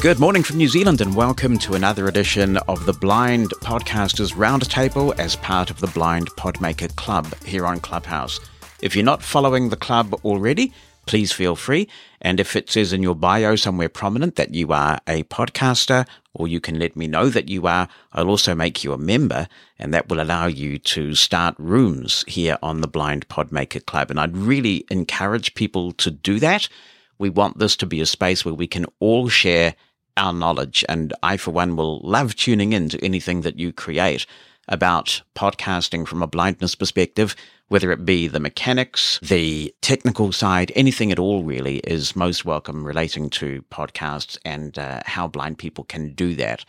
Good morning from New Zealand and welcome to another edition of the Blind Podcasters Roundtable as part of the Blind Podmaker Club here on Clubhouse. If you're not following the club already, please feel free. And if it says in your bio somewhere prominent that you are a podcaster, or you can let me know that you are, I'll also make you a member, and that will allow you to start rooms here on the Blind Podmaker Club. And I'd really encourage people to do that. We want this to be a space where we can all share our knowledge, and I, for one, will love tuning in to anything that you create about podcasting from a blindness perspective, whether it be the mechanics, the technical side, anything at all really is most welcome relating to podcasts and how blind people can do that.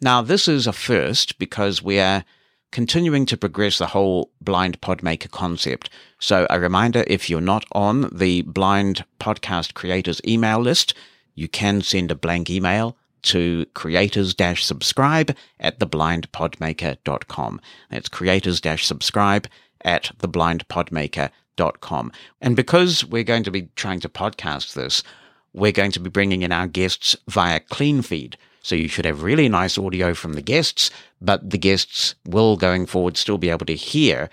Now, this is a first because we are continuing to progress the whole Blind Podmaker concept. So a reminder, if you're not on the Blind Podcast Creators email list, you can send a blank email to creators-subscribe@theblindpodmaker.com. That's creators-subscribe@theblindpodmaker.com. And because we're going to be trying to podcast this, we're going to be bringing in our guests via Clean Feed. So you should have really nice audio from the guests, but the guests will, going forward, still be able to hear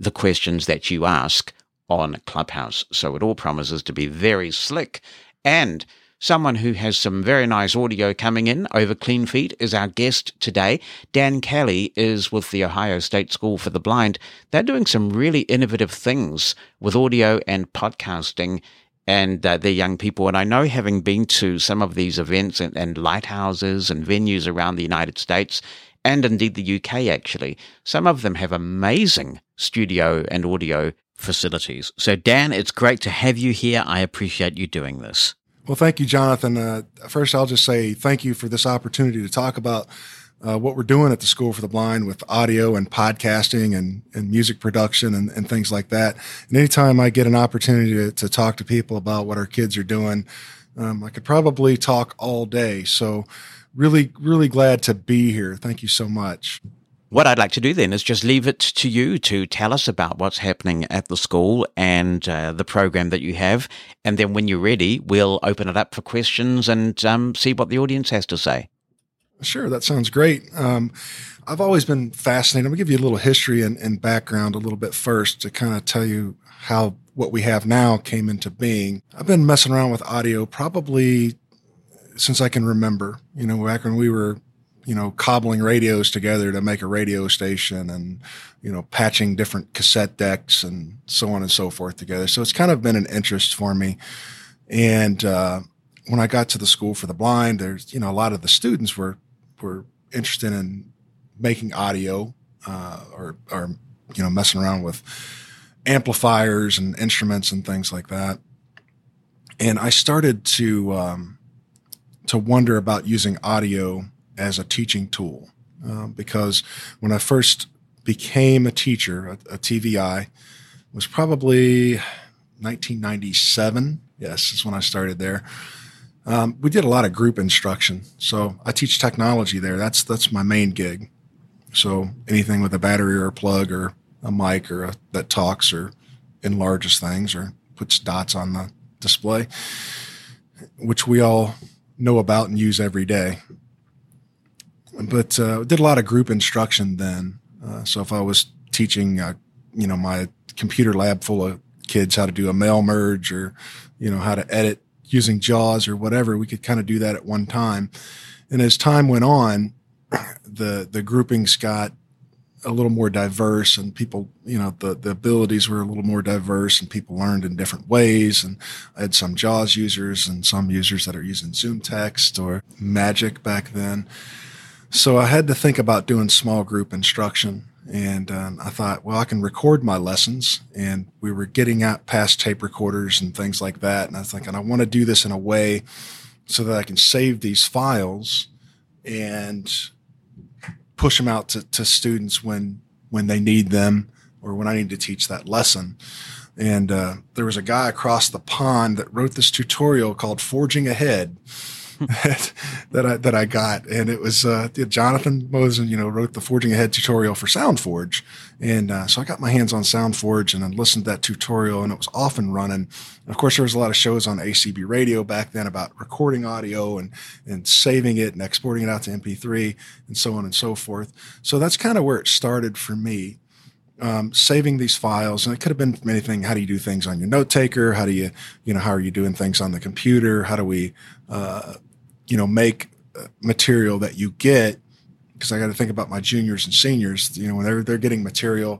the questions that you ask on Clubhouse. So it all promises to be very slick. And someone who has some very nice audio coming in over Clean Feed is our guest today. Dan Kelly is with the Ohio State School for the Blind. They're doing some really innovative things with audio and podcasting and their young people. And I know, having been to some of these events and lighthouses and venues around the United States and indeed the UK, actually, some of them have amazing studio and audio facilities. So, Dan, it's great to have you here. I appreciate you doing this. Well, thank you, Jonathan. First, I'll just say thank you for this opportunity to talk about what we're doing at the School for the Blind with audio and podcasting and music production and things like that. And anytime I get an opportunity to talk to people about what our kids are doing, I could probably talk all day. So really, really glad to be here. Thank you so much. What I'd like to do then is just leave it to you to tell us about what's happening at the school and the program that you have. And then when you're ready, we'll open it up for questions and see what the audience has to say. Sure, that sounds great. I've always been fascinated. I'm going to give you a little history and background a little bit first to kind of tell you how what we have now came into being. I've been messing around with audio probably since I can remember, back when we were cobbling radios together to make a radio station and, patching different cassette decks and so on and so forth together. So it's kind of been an interest for me. And when I got to the School for the Blind, there's, a lot of the students were interested in making audio or messing around with amplifiers and instruments and things like that. And I started to wonder about using audio as a teaching tool, because when I first became a teacher, a TVI, was probably 1997. Yes, is when I started there. We did a lot of group instruction. So I teach technology there. That's my main gig. So anything with a battery or a plug or a mic or that talks or enlarges things or puts dots on the display, which we all know about and use every day. But I did a lot of group instruction then. So if I was teaching, my computer lab full of kids how to do a mail merge or, how to edit using JAWS or whatever, we could kind of do that at one time. And as time went on, the groupings got a little more diverse and people, the abilities were a little more diverse and people learned in different ways. And I had some JAWS users and some users that are using Zoom Text or Magic back then. So I had to think about doing small group instruction, and I thought, well, I can record my lessons, and we were getting out past tape recorders and things like that, and I was thinking, I want to do this in a way so that I can save these files and push them out to students when they need them or when I need to teach that lesson. And there was a guy across the pond that wrote this tutorial called Forging Ahead. that I got, and it was Jonathan Mosen, wrote the Forging Ahead tutorial for SoundForge, and so I got my hands on SoundForge and then listened to that tutorial, and it was off and running. And of course, there was a lot of shows on ACB radio back then about recording audio and saving it and exporting it out to MP3 and so on and so forth. So that's kind of where it started for me. Saving these files, and it could have been anything. How do you do things on your note taker? How do you, how are you doing things on the computer? How do we, make material that you get? Because I got to think about my juniors and seniors, when they're getting material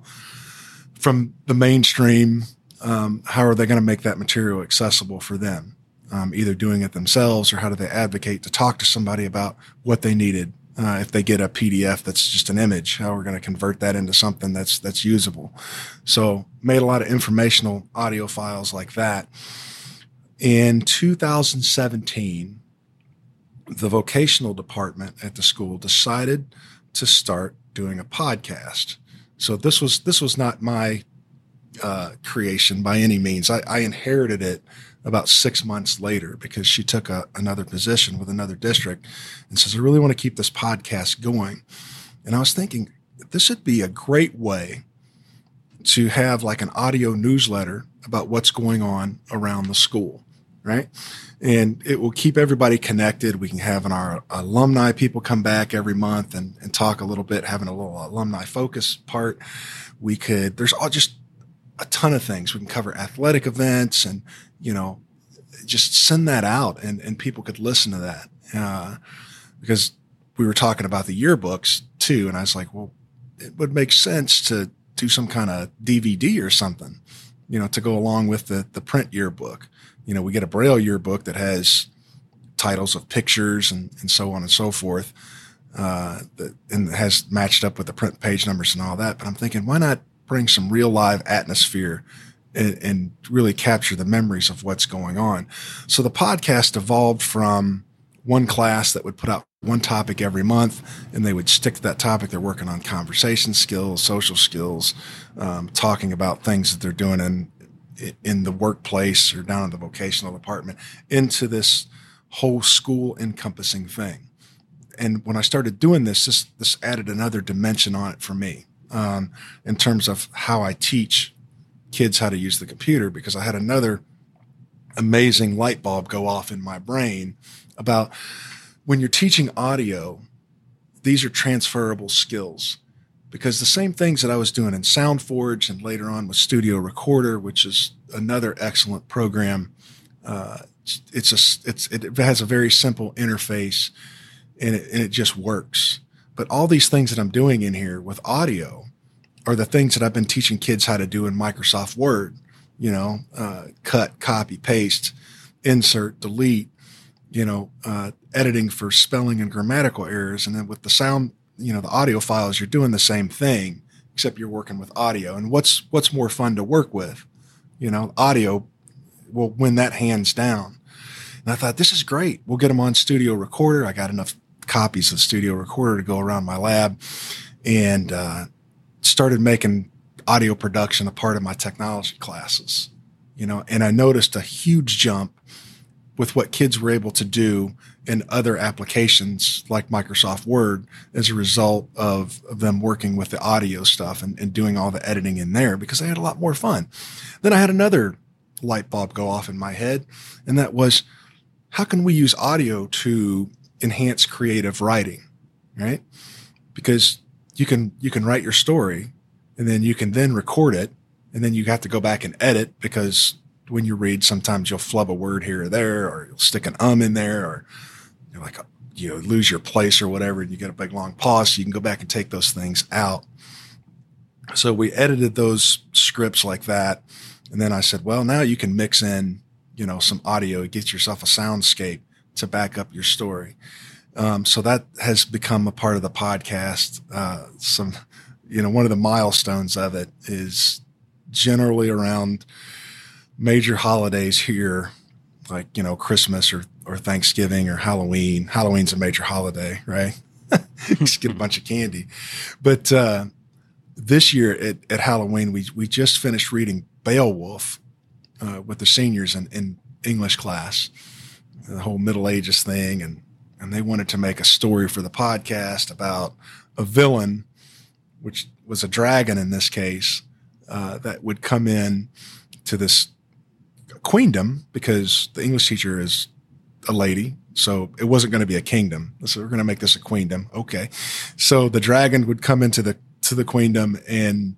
from the mainstream, how are they going to make that material accessible for them? Either doing it themselves, or how do they advocate to talk to somebody about what they needed? If they get a PDF that's just an image, how we're going to convert that into something that's usable. So made a lot of informational audio files like that. In 2017, the vocational department at the school decided to start doing a podcast. So this was not my creation by any means. I inherited it about 6 months later, because she took another position with another district and says, I really want to keep this podcast going. And I was thinking, this would be a great way to have like an audio newsletter about what's going on around the school, right? And it will keep everybody connected. We can have our alumni people come back every month and talk a little bit, having a little alumni focus part. There's all just a ton of things. We can cover athletic events and, just send that out and people could listen to that. Because we were talking about the yearbooks too. And I was like, well, it would make sense to do some kind of DVD or something, to go along with the print yearbook. We get a Braille yearbook that has titles of pictures and so on and so forth. And has matched up with the print page numbers and all that. But I'm thinking, why not bring some real live atmosphere and really capture the memories of what's going on. So the podcast evolved from one class that would put out one topic every month, and they would stick to that topic. They're working on conversation skills, social skills, talking about things that they're doing in the workplace or down in the vocational department, into this whole school encompassing thing. And when I started doing this added another dimension on it for me, in terms of how I teach kids how to use the computer, because I had another amazing light bulb go off in my brain about when you're teaching audio, these are transferable skills, because the same things that I was doing in SoundForge and later on with Studio Recorder, which is another excellent program. It has a very simple interface and it just works. But all these things that I'm doing in here with audio are the things that I've been teaching kids how to do in Microsoft Word, cut, copy, paste, insert, delete, editing for spelling and grammatical errors. And then with the sound, the audio files, you're doing the same thing, except you're working with audio. And what's more fun to work with? Audio will win that hands down. And I thought, this is great. We'll get them on Studio Recorder. I got enough copies of Studio Recorder to go around my lab, and started making audio production a part of my technology classes, and I noticed a huge jump with what kids were able to do in other applications like Microsoft Word as a result of them working with the audio stuff and doing all the editing in there, because they had a lot more fun. Then I had another light bulb go off in my head, and that was, how can we use audio to enhance creative writing, right? Because you can write your story, and then you can then record it, and then you have to go back and edit, because when you read, sometimes you'll flub a word here or there, or you'll stick an in there, or you're like, lose your place or whatever, and you get a big long pause. So you can go back and take those things out. So we edited those scripts like that, and then I said, well, now you can mix in, some audio, get yourself a soundscape to back up your story. So that has become a part of the podcast. One of the milestones of it is generally around major holidays here, like, Christmas or Thanksgiving or Halloween. Halloween's a major holiday, right? Just get a bunch of candy. But this year at Halloween, we just finished reading Beowulf with the seniors in English class. the whole Middle Ages thing, and they wanted to make a story for the podcast about a villain, which was a dragon in this case, that would come in to this queendom because the English teacher is a lady. So it wasn't going to be a kingdom. So we're going to make this a queendom. Okay. So the dragon would come into the queendom and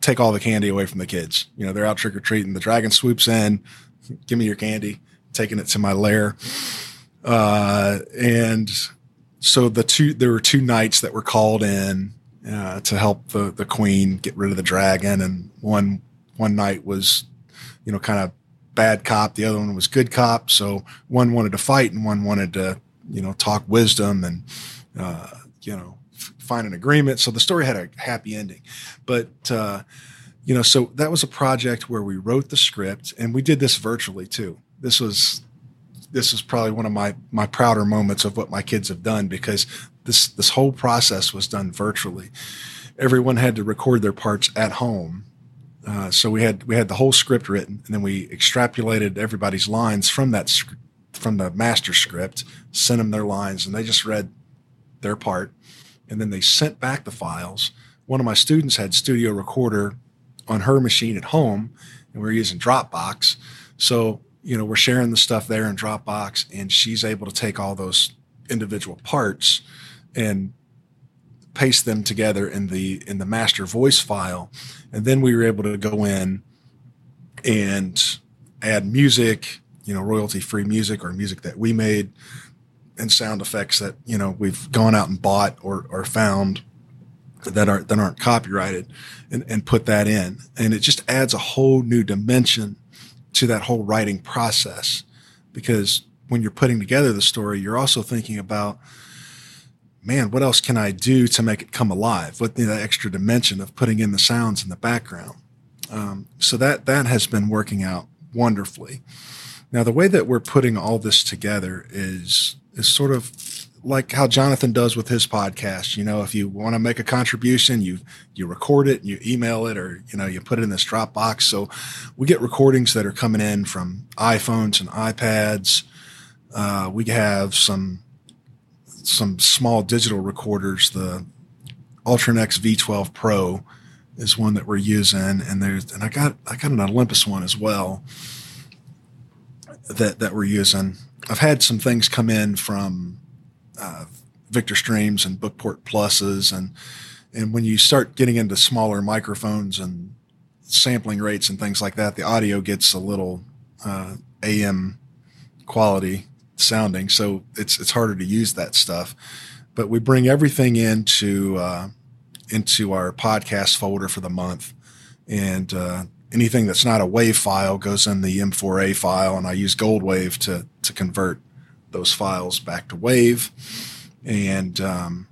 take all the candy away from the kids. You know, they're out trick or treating. The dragon swoops in, give me your candy, taking it to my lair. And so there were two knights that were called in to help the queen get rid of the dragon. And one knight was, you know, kind of bad cop. The other one was good cop. So one wanted to fight and one wanted to, you know, talk wisdom and, you know, find an agreement. So the story had a happy ending, but, you know, so that was a project where we wrote the script, and we did this virtually too. This is probably one of my prouder moments of what my kids have done, because this whole process was done virtually. Everyone had to record their parts at home. So we had the whole script written, and then we extrapolated everybody's lines from the master script, sent them their lines, and they just read their part, and then they sent back the files. One of my students had Studio Recorder on her machine at home, and we were using Dropbox. So, you know, we're sharing the stuff there in Dropbox, and she's able to take all those individual parts and paste them together in the master voice file. And then we were able to go in and add music, you know, royalty-free music or music that we made, and sound effects that, you know, we've gone out and bought or found that aren't copyrighted, and put that in. And it just adds a whole new dimension to that whole writing process, because when you're putting together the story, you're also thinking about, man, what else can I do to make it come alive? What, the extra dimension of putting in the sounds in the background. So that has been working out wonderfully. Now, the way that we're putting all this together is sort of like how Jonathan does with his podcast. You know, if you want to make a contribution, you record it and you email it, or, you know, you put it in this Dropbox. So we get recordings that are coming in from iPhones and iPads. We have some small digital recorders. The Ultranex V12 Pro is one that we're using, and I got an Olympus one as well that we're using. I've had some things come in from Victor Streams and Bookport Pluses, and when you start getting into smaller microphones and sampling rates and things like that, the audio gets a little AM quality sounding, so it's harder to use that stuff. But we bring everything into our podcast folder for the month, and anything that's not a WAV file goes in the M4A file, and I use GoldWave to convert those files back to WAV. And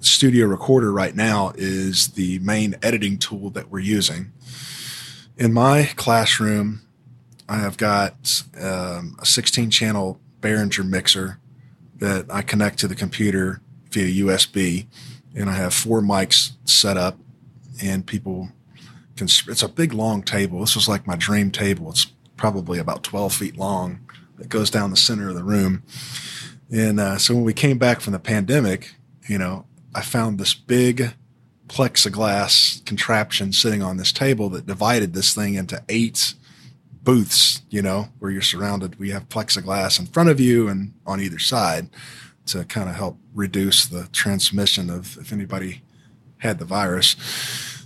Studio Recorder right now is the main editing tool that we're using. In my classroom, I have got a 16-channel Behringer mixer that I connect to the computer via USB, and I have 4 mics set up, and people can, it's a big long table. This was like my dream table. It's probably about 12 feet long. It goes down the center of the room. And so when we came back from the pandemic, you know, I found this big plexiglass contraption sitting on this table that divided this thing into 8 booths, you know, where you're surrounded. We have plexiglass in front of you and on either side to kind of help reduce the transmission of if anybody had the virus.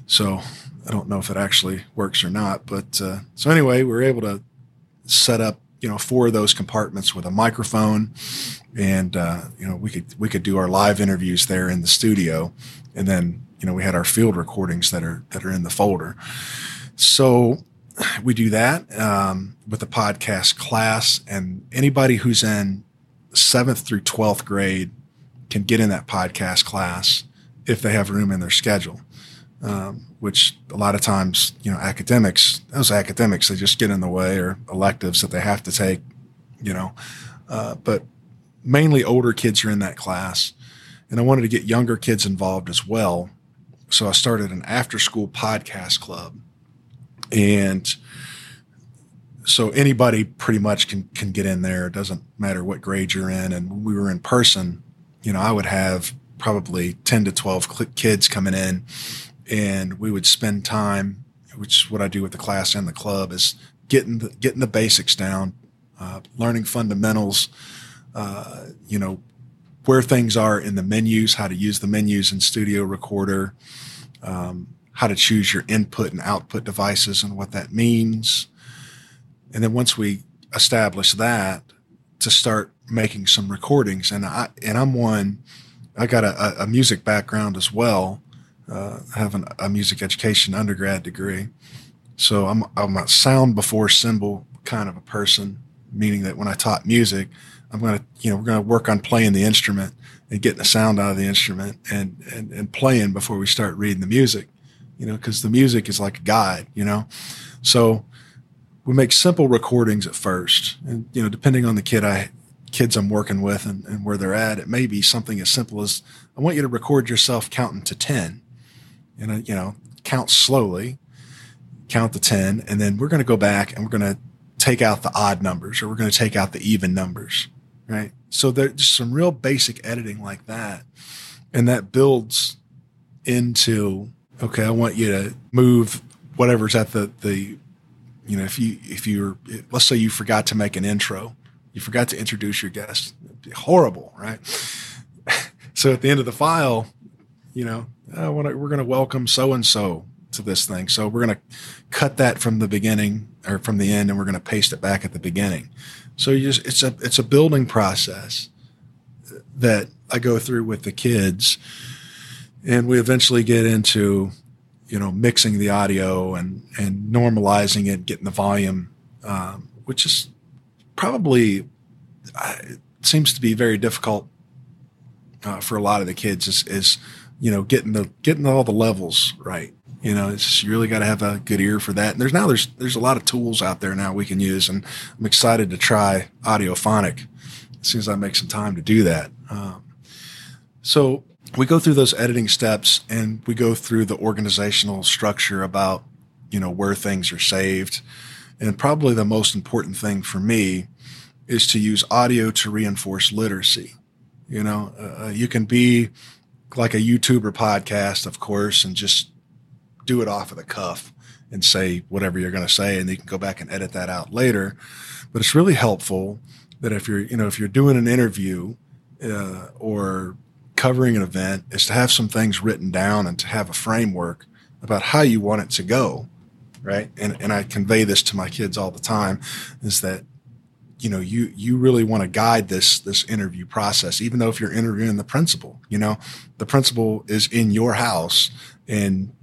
So I don't know if it actually works or not, but so anyway, we were able to set up, you know, 4 of those compartments with a microphone, and you know, we could do our live interviews there in the studio, and then, you know, we had our field recordings that are in the folder. So we do that with the podcast class, and anybody who's in 7th through 12th grade can get in that podcast class if they have room in their schedule, which a lot of times, you know, academics, they just get in the way, or electives that they have to take, you know, but mainly older kids are in that class. And I wanted to get younger kids involved as well. So I started an after-school podcast club. And So anybody pretty much can get in there. It doesn't matter what grade you're in. And when we were in person, you know, I would have probably 10 to 12 kids coming in, and we would spend time, which is what I do with the class and the club, is getting the basics down, learning fundamentals, you know, where things are in the menus, how to use the menus in Studio Recorder, how to choose your input and output devices and what that means. And then once we establish that, to start making some recordings. And I got a music background as well. I have a music education undergrad degree. So I'm a sound before symbol kind of a person, meaning that when I taught music, we're going to work on playing the instrument and getting the sound out of the instrument and playing before we start reading the music, you know, because the music is like a guide, you know. So we make simple recordings at first. And, you know, depending on the kids I'm working with and where they're at, it may be something as simple as, I want you to record yourself counting to 10. And, you know, count slowly, count to 10, and then we're going to go back and we're going to take out the odd numbers, or we're going to take out the even numbers, right? So there's some real basic editing like that. And that builds into, okay, I want you to move whatever's at the you know, let's say you forgot to make an intro, you forgot to introduce your guest. It'd be horrible, right? So at the end of the file, you know, we're going to welcome so-and-so to this thing. So we're going to cut that from the beginning or from the end, and we're going to paste it back at the beginning. So it's a building process that I go through with the kids, and we eventually get into, you know, mixing the audio and normalizing it, getting the volume, which is probably seems to be very difficult for a lot of the kids is you know, getting all the levels right. You know, you really got to have a good ear for that. And there's a lot of tools out there now we can use, and I'm excited to try Auphonic as soon as I make some time to do that. So we go through those editing steps, and we go through the organizational structure about, you know, where things are saved. And probably the most important thing for me is to use audio to reinforce literacy. You know, you can be like a YouTuber podcast, of course, and just do it off of the cuff and say whatever you're going to say, and you can go back and edit that out later. But it's really helpful that if you're doing an interview or covering an event, is to have some things written down and to have a framework about how you want it to go, right? And I convey this to my kids all the time, is that, you know, you really want to guide this interview process, even though if you're interviewing the principal, you know, the principal is in your house, and,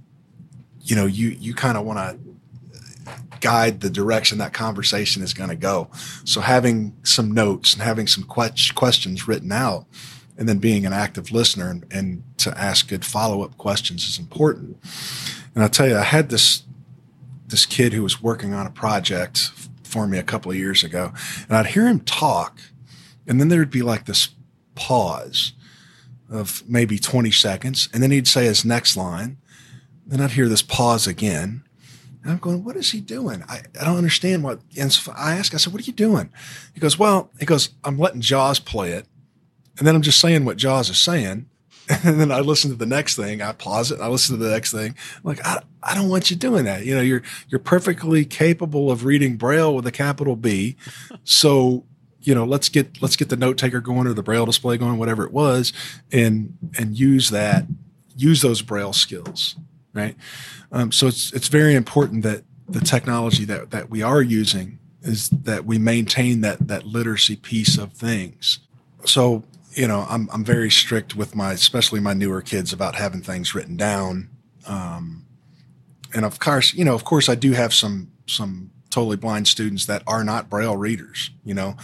you know, you kind of want to guide the direction that conversation is going to go. So having some notes and having some questions written out, and then being an active listener and to ask good follow-up questions is important. And I'll tell you, I had this kid who was working on a project for me a couple of years ago, and I'd hear him talk, and then there'd be like this pause of maybe 20 seconds, and then he'd say his next line. Then I'd hear this pause again, and I'm going, what is he doing? I don't understand what. And so I said, what are you doing? He goes, I'm letting JAWS play it. And then I'm just saying what JAWS is saying. And then I listen to the next thing. I pause it. I listen to the next thing. I'm like, I don't want you doing that. You know, you're perfectly capable of reading Braille with a capital B. So, you know, let's get the note taker going, or the Braille display going, whatever it was, and use those Braille skills, right? So it's very important that the technology that we are using is that we maintain that literacy piece of things. So, you know, I'm very strict with especially my newer kids about having things written down. And of course I do have some totally blind students that are not Braille readers, you know,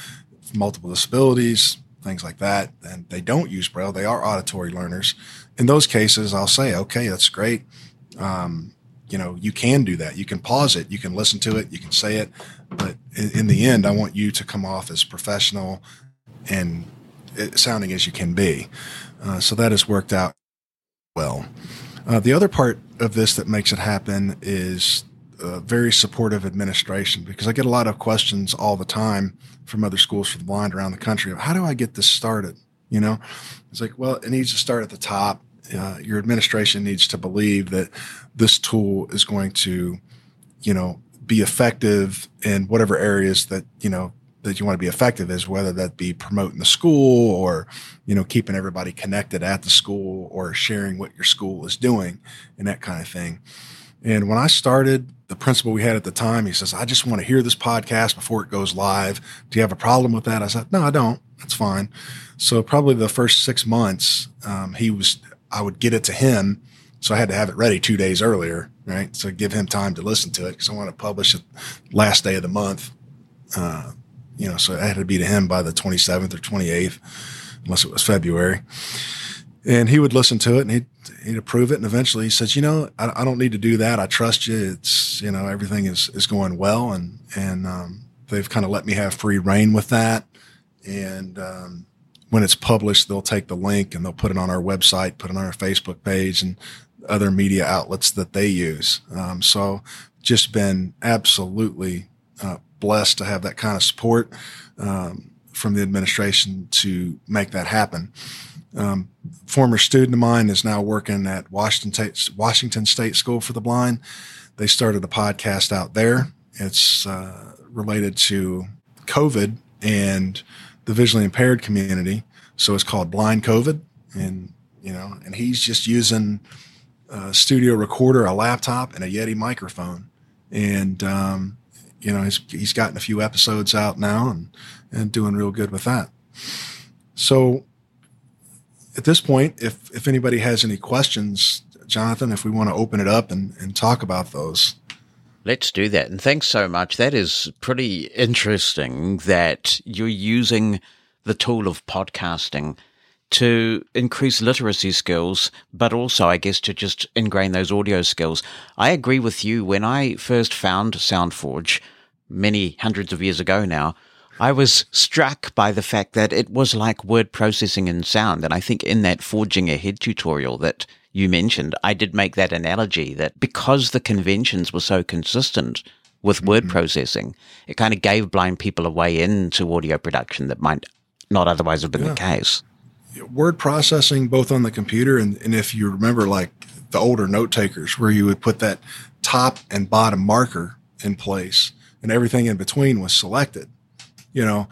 multiple disabilities, things like that. And they don't use Braille. They are auditory learners. In those cases, I'll say, okay, that's great. You know, you can do that. You can pause it. You can listen to it. You can say it. But in the end, I want you to come off as professional and sounding as you can be. So that has worked out well. The other part of this that makes it happen is very supportive administration, because I get a lot of questions all the time from other schools for the blind around the country of, how do I get this started? You know, it's like, well, it needs to start at the top. Your administration needs to believe that this tool is going to, you know, be effective in whatever areas that, you know, that you want to be effective is, whether that be promoting the school or, you know, keeping everybody connected at the school or sharing what your school is doing and that kind of thing. And when I started, the principal we had at the time, he says, I just want to hear this podcast before it goes live. Do you have a problem with that? I said, no, I don't. That's fine. So probably the first 6 months, I would get it to him. So I had to have it ready 2 days earlier, right? So give him time to listen to it, because I want to publish it last day of the month. You know, so it had to be to him by the 27th or 28th, unless it was February. And he would listen to it and he'd approve it. And eventually he says, you know, I don't need to do that. I trust you. It's, you know, everything is going well. And they've kind of let me have free reign with that. And when it's published, they'll take the link and they'll put it on our website, put it on our Facebook page and other media outlets that they use. So just been absolutely blessed to have that kind of support from the administration to make that happen. Former student of mine is now working at Washington State School for the Blind. They started a podcast out there. It's related to COVID and the visually impaired community. So it's called Blind COVID. And, you know, and he's just using a Studio Recorder, a laptop, and a Yeti microphone. And, you know, he's gotten a few episodes out now and doing real good with that. So at this point, if anybody has any questions, Jonathan, if we want to open it up and talk about those. Let's do that. And thanks so much. That is pretty interesting that you're using the tool of podcasting to increase literacy skills, but also, I guess, to just ingrain those audio skills. I agree with you. When I first found SoundForge many hundreds of years ago now, I was struck by the fact that it was like word processing in sound. And I think in that Forging Ahead tutorial that you mentioned, I did make that analogy that because the conventions were so consistent with word processing, it kind of gave blind people a way into audio production that might not otherwise have been the case. Word processing, both on the computer and if you remember, like the older note takers, where you would put that top and bottom marker in place and everything in between was selected, you know,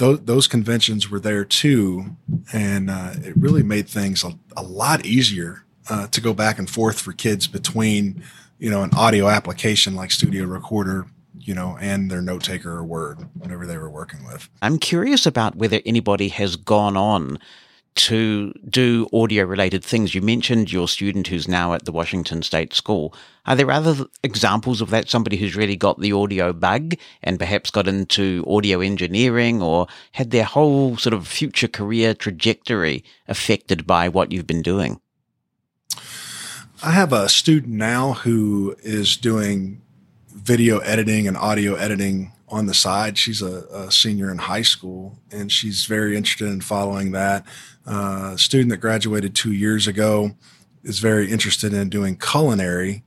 those conventions were there too. And it really made things a lot easier to go back and forth for kids between, you know, an audio application like Studio Recorder, you know, and their note taker or Word, whatever they were working with. I'm curious about whether anybody has gone on to do audio related things. You mentioned your student who's now at the Washington State School. Are there other examples of that? Somebody who's really got the audio bug and perhaps got into audio engineering or had their whole sort of future career trajectory affected by what you've been doing? I have a student now who is doing video editing and audio editing on the side. She's a senior in high school, and she's very interested in following that. A student that graduated 2 years ago is very interested in doing culinary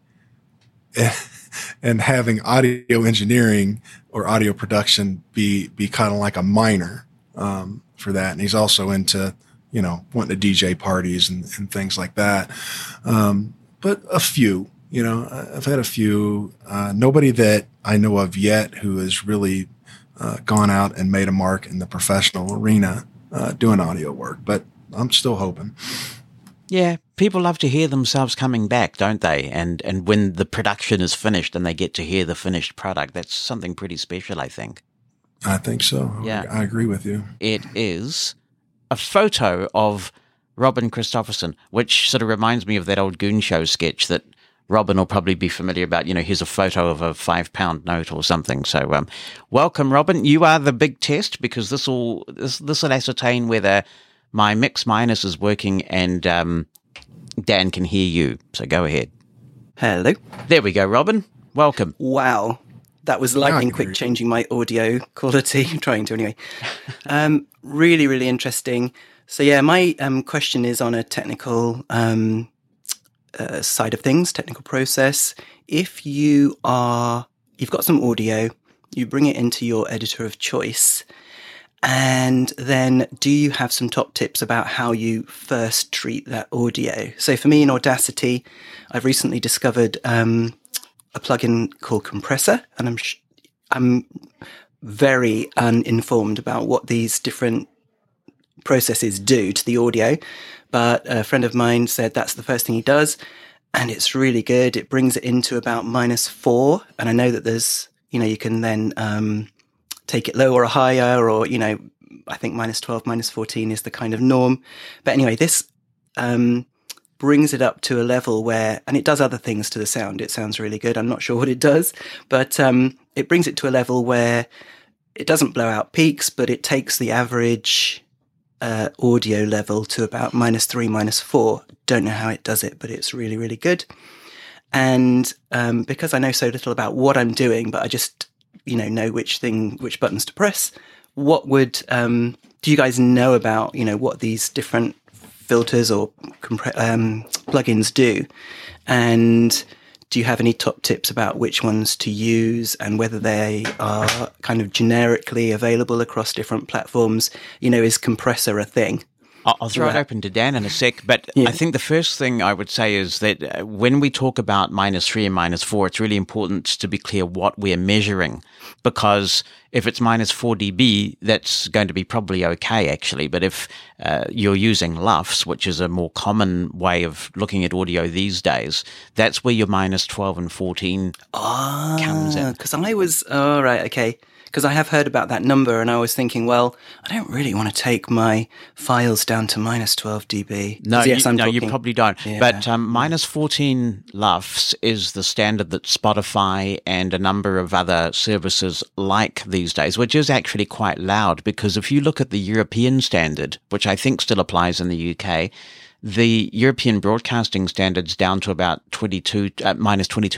and having audio engineering or audio production be kind of like a minor for that. And he's also into, you know, wanting to DJ parties and things like that. But a few. You know, I've had a few, nobody that I know of yet who has really gone out and made a mark in the professional arena doing audio work, but I'm still hoping. Yeah, people love to hear themselves coming back, don't they? And when the production is finished and they get to hear the finished product, that's something pretty special, I think. I think so. Yeah. I agree with you. It is a photo of Robin Christopherson, which sort of reminds me of that old Goon Show sketch that Robin will probably be familiar about, you know, here's a photo of a £5 note or something. So welcome, Robin. You are the big test, because this will ascertain whether my mix minus is working and Dan can hear you. So go ahead. Hello. There we go, Robin. Welcome. Wow. That was lightning quick changing my audio quality. I'm trying to anyway. Really, really interesting. So yeah, my question is on a technical side of things, technical process, if you've got some audio, you bring it into your editor of choice, and then do you have some top tips about how you first treat that audio? So for me in Audacity, I've recently discovered a plugin called Compressor, and I'm very uninformed about what these different processes do to the audio, but a friend of mine said that's the first thing he does, and it's really good. It brings it into about -4, and I know that there's, you can then take it lower or higher, or, I think -12, -14 is the kind of norm. But anyway, this brings it up to a level where, and it does other things to the sound. It sounds really good. I'm not sure what it does, but it brings it to a level where it doesn't blow out peaks, but it takes the average audio level to about -3, -4. Don't know how it does it, but it's really, really good. And because I know so little about what I'm doing, but I just, know which buttons to press, what would, do you guys know about, what these different filters or plugins do? And do you have any top tips about which ones to use and whether they are kind of generically available across different platforms? Is Compressor a thing? I'll throw it open to Dan in a sec, but yeah. I think the first thing I would say is that when we talk about -3 and -4, it's really important to be clear what we're measuring, because if it's -4 dB, that's going to be probably okay, actually. But if you're using LUFS, which is a more common way of looking at audio these days, that's where your -12 and 14 comes in. Because I was, because I have heard about that number, and I was thinking, well, I don't really want to take my files down to -12 dB. No, you probably don't. Yeah. But -14 LUFS is the standard that Spotify and a number of other services like these days, which is actually quite loud, because if you look at the European standard, which I think still applies in the UK, the European broadcasting standards down to about -22,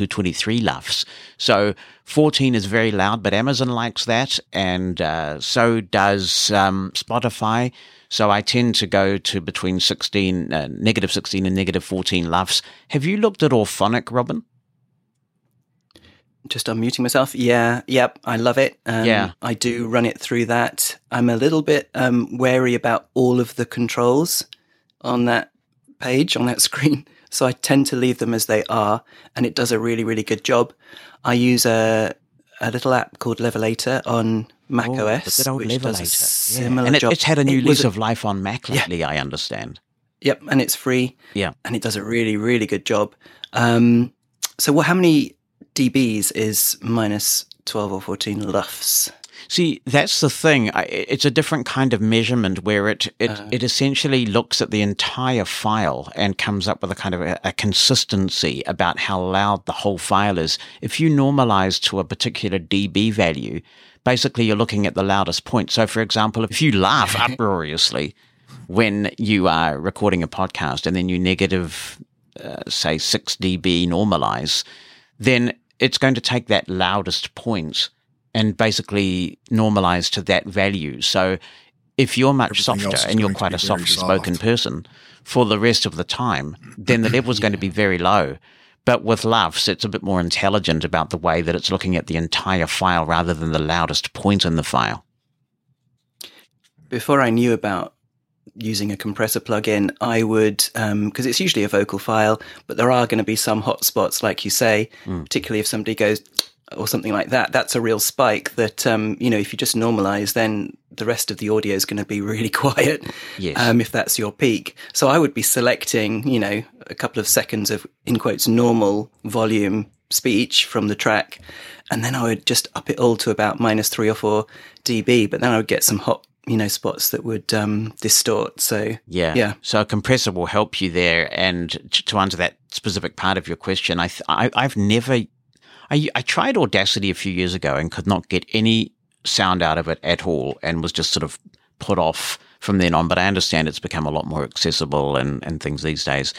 -23 LUFS. So 14 is very loud, but Amazon likes that, and so does Spotify. So I tend to go to between -16 and -14 LUFS. Have you looked at Auphonic, Robin? Just unmuting myself. Yeah, yep, I love it. I do run it through that. I'm a little bit wary about all of the controls on that page, on that screen. So I tend to leave them as they are, and it does a really, really good job. I use a little app called Levelator on Mac OS, which Levelator does a similar job. It's had a new lease of life on Mac lately, I understand. Yep, and it's free. Yeah. And it does a really, really good job. So how many dBs is -12 or 14 LUFS? See, that's the thing. It's a different kind of measurement where it essentially looks at the entire file and comes up with a kind of a consistency about how loud the whole file is. If you normalize to a particular dB value, basically you're looking at the loudest point. So, for example, if you laugh uproariously when you are recording a podcast and then you say 6 dB normalize, then it's going to take that loudest point and basically normalize to that value. So if you're much softer and you're quite a soft-spoken person for the rest of the time, then the level's going to be very low. But with LUFS, it's a bit more intelligent about the way that it's looking at the entire file rather than the loudest point in the file. Before I knew about using a compressor plugin, I would, because it's usually a vocal file, but there are going to be some hotspots, like you say, particularly if somebody goes or something like that, that's a real spike that, if you just normalize, then the rest of the audio is going to be really quiet, if that's your peak. So I would be selecting, a couple of seconds of, in quotes, normal volume speech from the track, and then I would just up it all to about -3 or 4 dB, but then I would get some hot, spots that would distort. So, yeah. So a compressor will help you there. And to answer that specific part of your question, I've never... I tried Audacity a few years ago and could not get any sound out of it at all and was just sort of put off from then on. But I understand it's become a lot more accessible and things these days.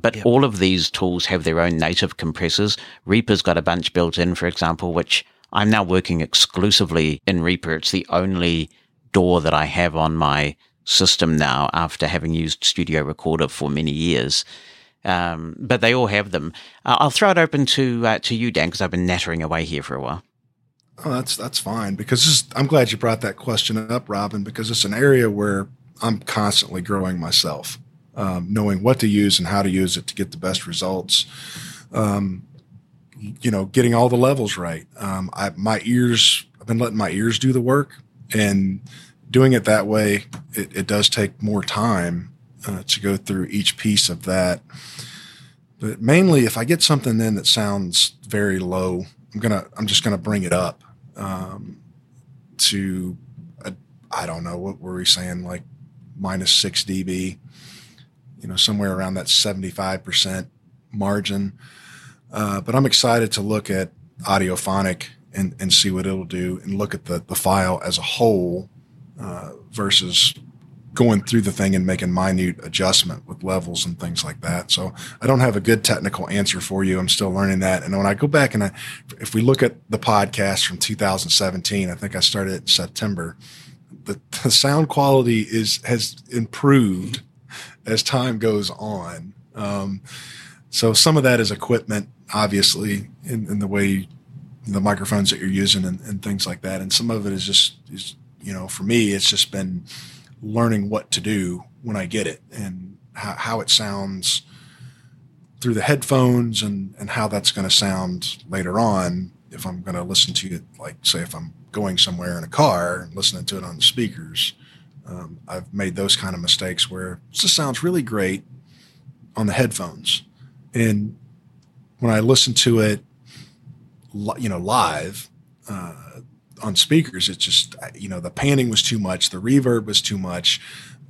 But all of these tools have their own native compressors. Reaper's got a bunch built in, for example, which I'm now working exclusively in Reaper. It's the only DAW that I have on my system now after having used Studio Recorder for many years. But they all have them. I'll throw it open to you, Dan, because I've been nattering away here for a while. Oh, that's fine, because I'm glad you brought that question up, Robin, because it's an area where I'm constantly growing myself, knowing what to use and how to use it to get the best results. Getting all the levels right. I've been letting my ears do the work, and doing it that way, it does take more time to go through each piece of that. But mainly, if I get something in that sounds very low, I'm just gonna bring it up to I don't know, what were we saying, like minus 6 dB, somewhere around that 75% margin. But I'm excited to look at Audiophonic and see what it'll do, and look at the file as a whole versus going through the thing and making minute adjustment with levels and things like that. So I don't have a good technical answer for you. I'm still learning that. And when I go back and if we look at the podcast from 2017, I think I started it in September, the sound quality has improved as time goes on. So some of that is equipment, obviously, in the way the microphones that you're using and things like that. And some of it is just for me, it's just been learning what to do when I get it, and how it sounds through the headphones, and how that's going to sound later on if I'm going to listen to it. Like, say, if I'm going somewhere in a car and listening to it on the speakers, I've made those kind of mistakes where it just sounds really great on the headphones. And when I listen to it, live on speakers, it's just, the panning was too much. The reverb was too much.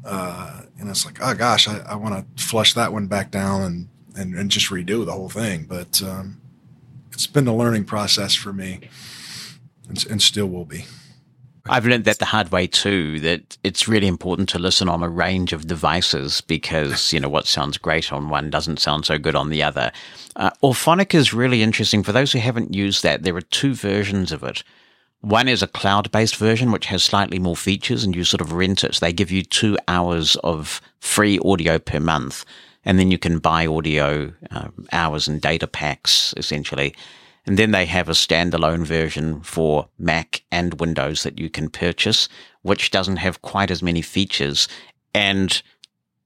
And it's like, oh, gosh, I want to flush that one back down and just redo the whole thing. But it's been a learning process for me, and still will be. I've learned that the hard way too, that it's really important to listen on a range of devices, because, what sounds great on one doesn't sound so good on the other. Auphonic is really interesting. For those who haven't used that, there are two versions of it. One is a cloud-based version, which has slightly more features, and you sort of rent it. So they give you 2 hours of free audio per month, and then you can buy audio hours and data packs, essentially. And then they have a standalone version for Mac and Windows that you can purchase, which doesn't have quite as many features. And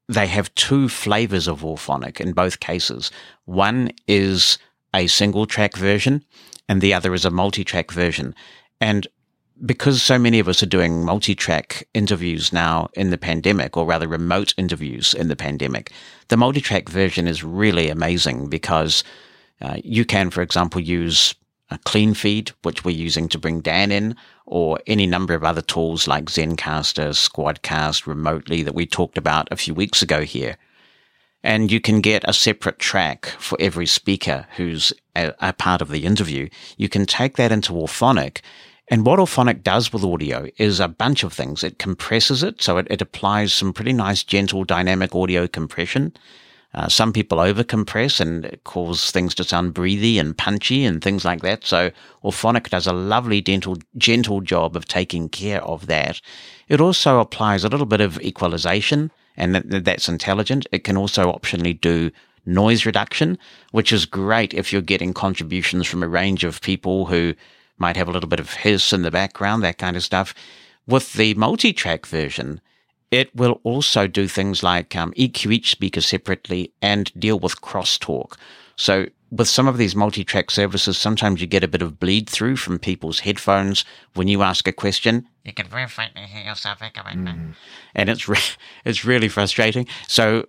they have two flavors of Auphonic in both cases. One is a single-track version, and the other is a multi-track version. And because so many of us are doing multi-track interviews now in the pandemic, or rather remote interviews in the pandemic, the multi-track version is really amazing, because you can, for example, use a Clean Feed, which we're using to bring Dan in, or any number of other tools like Zencaster, Squadcast, Remotely, that we talked about a few weeks ago here. And you can get a separate track for every speaker who's a part of the interview. You can take that into Auphonic. And what Auphonic does with audio is a bunch of things. It compresses it, so it applies some pretty nice, gentle, dynamic audio compression. Some people overcompress and cause things to sound breathy and punchy and things like that. So Auphonic does a lovely gentle job of taking care of that. It also applies a little bit of equalization, and that's intelligent. It can also optionally do noise reduction, which is great if you're getting contributions from a range of people who might have a little bit of hiss in the background, that kind of stuff. With the multi-track version, it will also do things like EQ each speaker separately and deal with crosstalk. So with some of these multi-track services, sometimes you get a bit of bleed through from people's headphones when you ask a question. You can very faintly hear yourself echoing. And it's really frustrating. So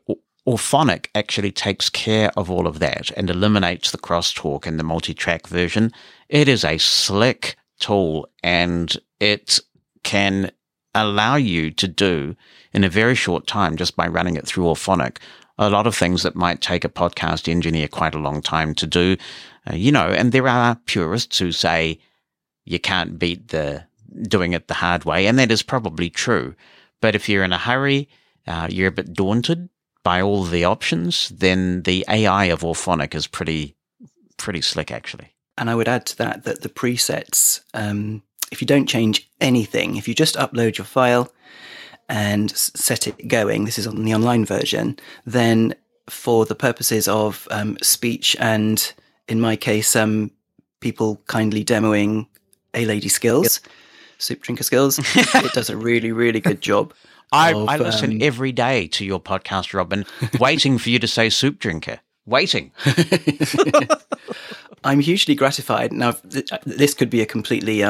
Auphonic actually takes care of all of that and eliminates the crosstalk in the multi-track version. It is a slick tool, and it can allow you to do, in a very short time, just by running it through Auphonic, a lot of things that might take a podcast engineer quite a long time to do, and there are purists who say you can't beat doing it the hard way, and that is probably true. But if you're in a hurry, you're a bit daunted by all the options, then the AI of Auphonic is pretty slick, actually. And I would add to that the presets, if you don't change anything, if you just upload your file and set it going, this is on the online version, then for the purposes of speech and, in my case, people kindly demoing A Lady skills, soup drinker skills. It does a really, really good job. I listen every day to your podcast, Robin, waiting for you to say soup drinker. Waiting. I'm hugely gratified. Now, this could be a completely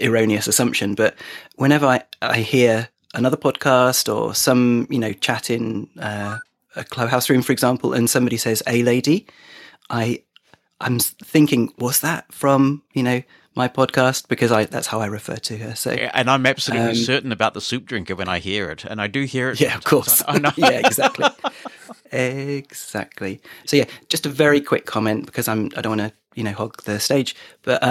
erroneous assumption, but whenever I hear another podcast or some, chat in a clubhouse room, for example, and somebody says A Lady, I'm thinking, was that from, my podcast? Because that's how I refer to her. So, yeah, and I'm absolutely certain about the soup drinker when I hear it, and I do hear it. Yeah, sometimes. Of course. I know. Yeah, exactly. Exactly. So yeah, just a very quick comment because I don't want to hog the stage, but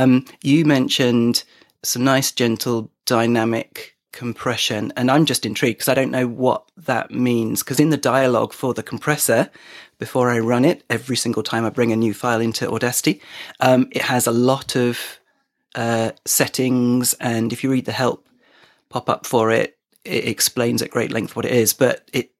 you mentioned some nice gentle dynamic compression, and I'm just intrigued because I don't know what that means, because in the dialogue for the compressor before I run it every single time I bring a new file into Audacity, it has a lot of settings, and if you read the help pop up for it, it explains at great length what it is, but it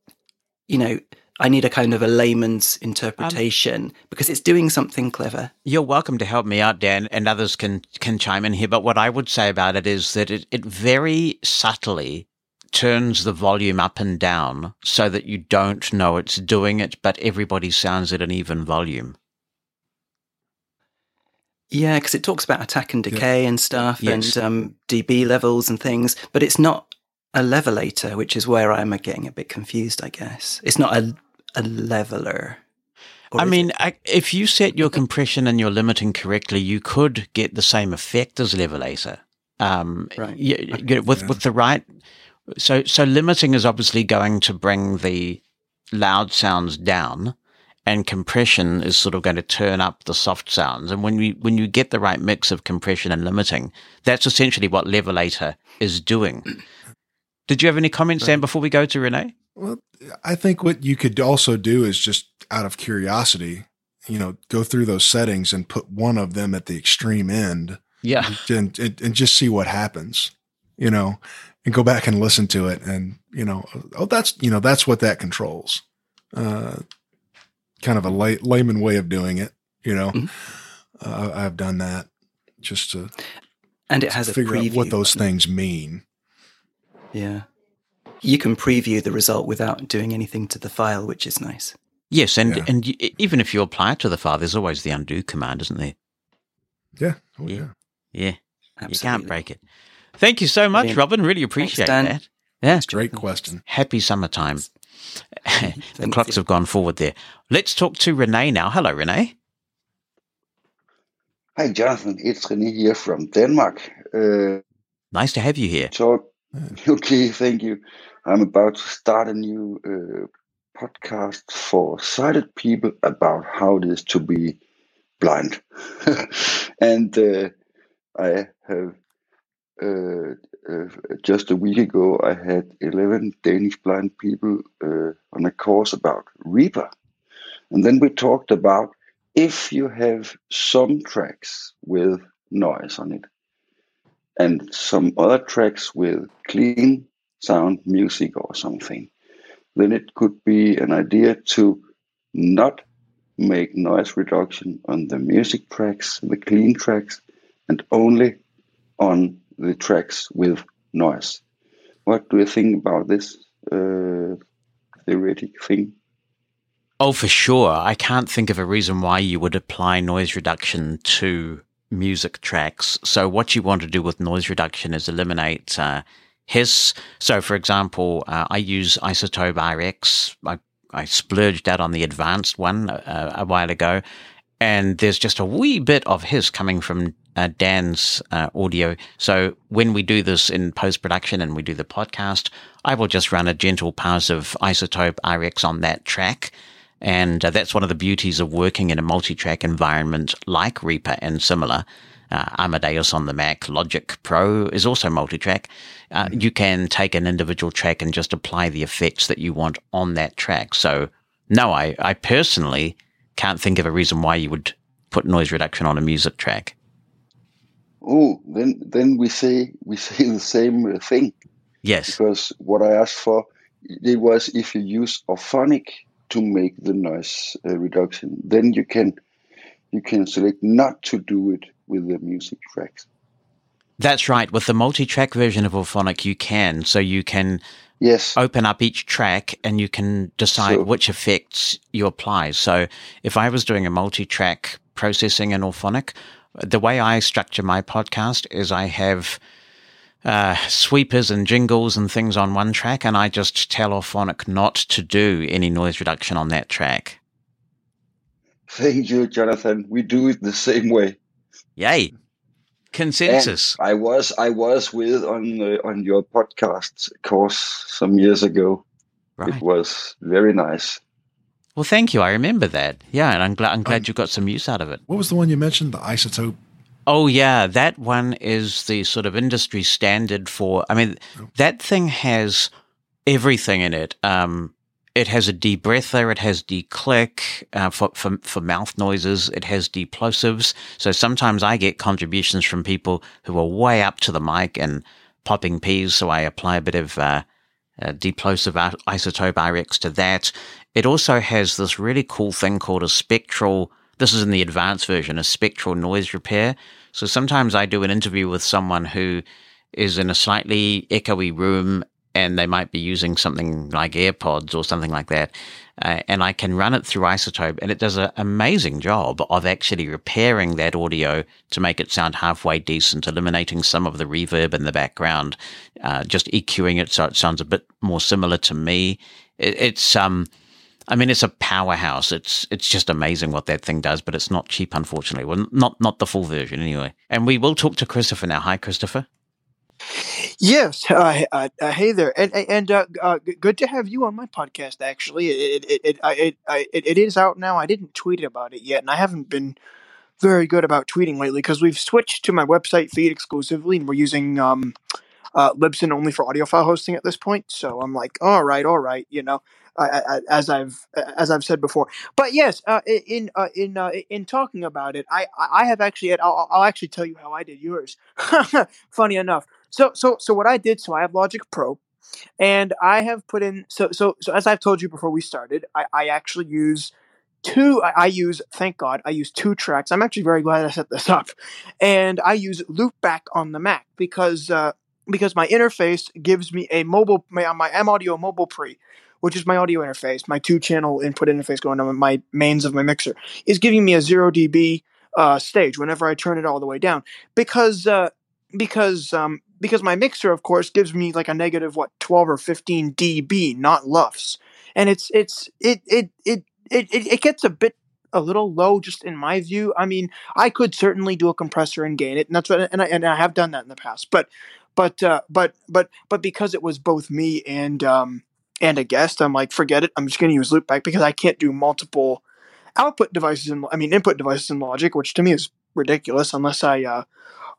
I need a kind of a layman's interpretation because it's doing something clever. You're welcome to help me out, Dan, and others can chime in here. But what I would say about it is that it very subtly turns the volume up and down so that you don't know it's doing it, but everybody sounds at an even volume. Yeah, because it talks about attack and decay and stuff and dB levels and things, but it's not a levelator, which is where I'm getting a bit confused, I guess. It's not a leveler. I mean, if you set your compression and your limiting correctly, you could get the same effect as levelator. Right. With the right... So limiting is obviously going to bring the loud sounds down, and compression is sort of going to turn up the soft sounds. And when you get the right mix of compression and limiting, that's essentially what levelator is doing. Did you have any comments, Dan, before we go to Renee? Well, I think what you could also do is just out of curiosity, go through those settings and put one of them at the extreme end. Yeah. And just see what happens, and go back and listen to it. And, that's what that controls. Kind of a layman way of doing it, Mm-hmm. I've done that just to figure out what those things mean. Yeah. You can preview the result without doing anything to the file, which is nice. Yes, and even if you apply it to the file, there's always the undo command, isn't there? Yeah. Oh, yeah. Yeah. Absolutely. You can't break it. Thank you so much, Brilliant. Robin. Really appreciate that. Yeah. Great question. Happy summertime. The clocks have gone forward there. Let's talk to Renee now. Hello, Renee. Hi, Jonathan. It's Renee here from Denmark. Nice to have you here. Okay, thank you. I'm about to start a new podcast for sighted people about how it is to be blind. And I have, just a week ago, I had 11 Danish blind people on a course about Reaper. And then we talked about if you have some tracks with noise on it, and some other tracks with clean sound music or something, then it could be an idea to not make noise reduction on the music tracks, the clean tracks, and only on the tracks with noise. What do you think about this theoretic thing? Oh, for sure. I can't think of a reason why you would apply noise reduction to music tracks. So what you want to do with noise reduction is eliminate hiss. So for example, I use iZotope RX. I splurged out on the advanced one a while ago, and there's just a wee bit of hiss coming from Dan's audio. So when we do this in post-production and we do the podcast, I will just run a gentle pass of iZotope RX on that track. And that's one of the beauties of working in a multi-track environment like Reaper and similar. Amadeus on the Mac, Logic Pro is also multi-track. You can take an individual track and just apply the effects that you want on that track. So, no, I personally can't think of a reason why you would put noise reduction on a music track. Oh, then we say the same thing. Yes. Because what I asked for, it was if you use Auphonic to make the noise reduction. Then you can select not to do it with the music tracks. That's right. With the multi-track version of Auphonic, you can. So you can open up each track and you can decide which effects you apply. So if I was doing a multi-track processing in Auphonic, the way I structure my podcast is I have sweepers and jingles and things on one track, and I just tell Auphonic not to do any noise reduction on that track. Thank you, Jonathan. We do it the same way. Yay. Consensus. And I was with on your podcast course some years ago. Right. It was very nice. Well, thank you. I remember that. Yeah, and I'm glad you got some use out of it. What was the one you mentioned, the iZotope? Oh, yeah. That one is the sort of industry standard for – I mean, that thing has everything in it. It has a debreather, it has declick for mouth noises, it has deplosives. So sometimes I get contributions from people who are way up to the mic and popping Ps, so I apply a bit of deplosive iZotope RX to that. It also has this really cool thing called a spectral, this is in the advanced version, a spectral noise repair. So sometimes I do an interview with someone who is in a slightly echoey room, and they might be using something like AirPods or something like that. And I can run it through iZotope, and it does an amazing job of actually repairing that audio to make it sound halfway decent, eliminating some of the reverb in the background, just EQing it so it sounds a bit more similar to me. It's a powerhouse. It's just amazing what that thing does, but it's not cheap, unfortunately. Well, not the full version anyway. And we will talk to Christopher now. Hi, Christopher. Yes. Hey there, and good to have you on my podcast. Actually, it is out now. I didn't tweet about it yet, and I haven't been very good about tweeting lately because we've switched to my website feed exclusively, and we're using Libsyn only for audio file hosting at this point. So I'm like, all right, you know, as I've said before. But yes, in talking about it, I have actually. I'll actually tell you how I did yours. Funny enough. So what I did, so I have Logic Pro, and I have put in, so as I've told you before we started, I actually use two tracks. I'm actually very glad I set this up. And I use Loopback on the Mac because my interface gives me a mobile, my M-Audio Mobile Pre, which is my audio interface, my two-channel input interface going on my mains of my mixer, is giving me a 0 dB stage whenever I turn it all the way down because my mixer, of course, gives me like a negative 12 or 15 dB, not LUFS, and it gets a little low, just in my view. I mean, I could certainly do a compressor and gain it, and that's what, and I have done that in the past, but because it was both me and a guest, I'm like, forget it, I'm just going to use Loopback because I can't do multiple input devices in Logic, which to me is ridiculous unless I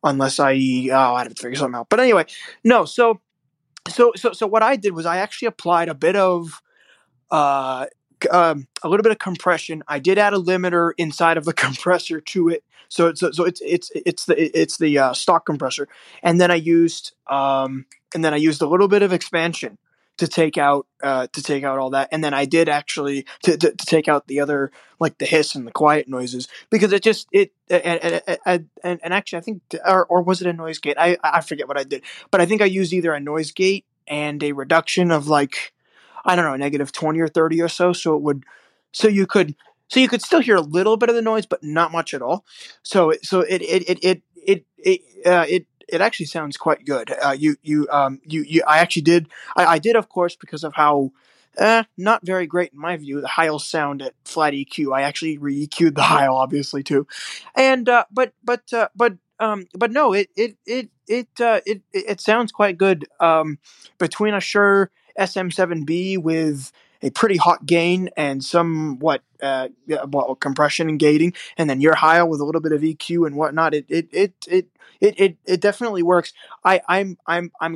had to figure something out. But anyway, no. So what I did was I actually applied a little bit of compression. I did add a limiter inside of the compressor to it. So it's the stock compressor. And then I used a little bit of expansion to take out all that. And then I did actually to take out the other, like the hiss and the quiet noises, because it just, it, and actually I think, or was it a noise gate? I forget what I did, but I think I used either a noise gate and a reduction of like, I don't know, negative 20 or 30 or so. So you could still hear a little bit of the noise, but not much at all. So it actually sounds quite good. I did, of course, because of how not very great in my view, the Heil sound at flat EQ. I actually re-EQ'd the Heil, obviously too, but no, it sounds quite good. Between a Shure SM7B with a pretty hot gain and somewhat compression and gating, and then your Heil with a little bit of EQ and whatnot, It definitely works. I'm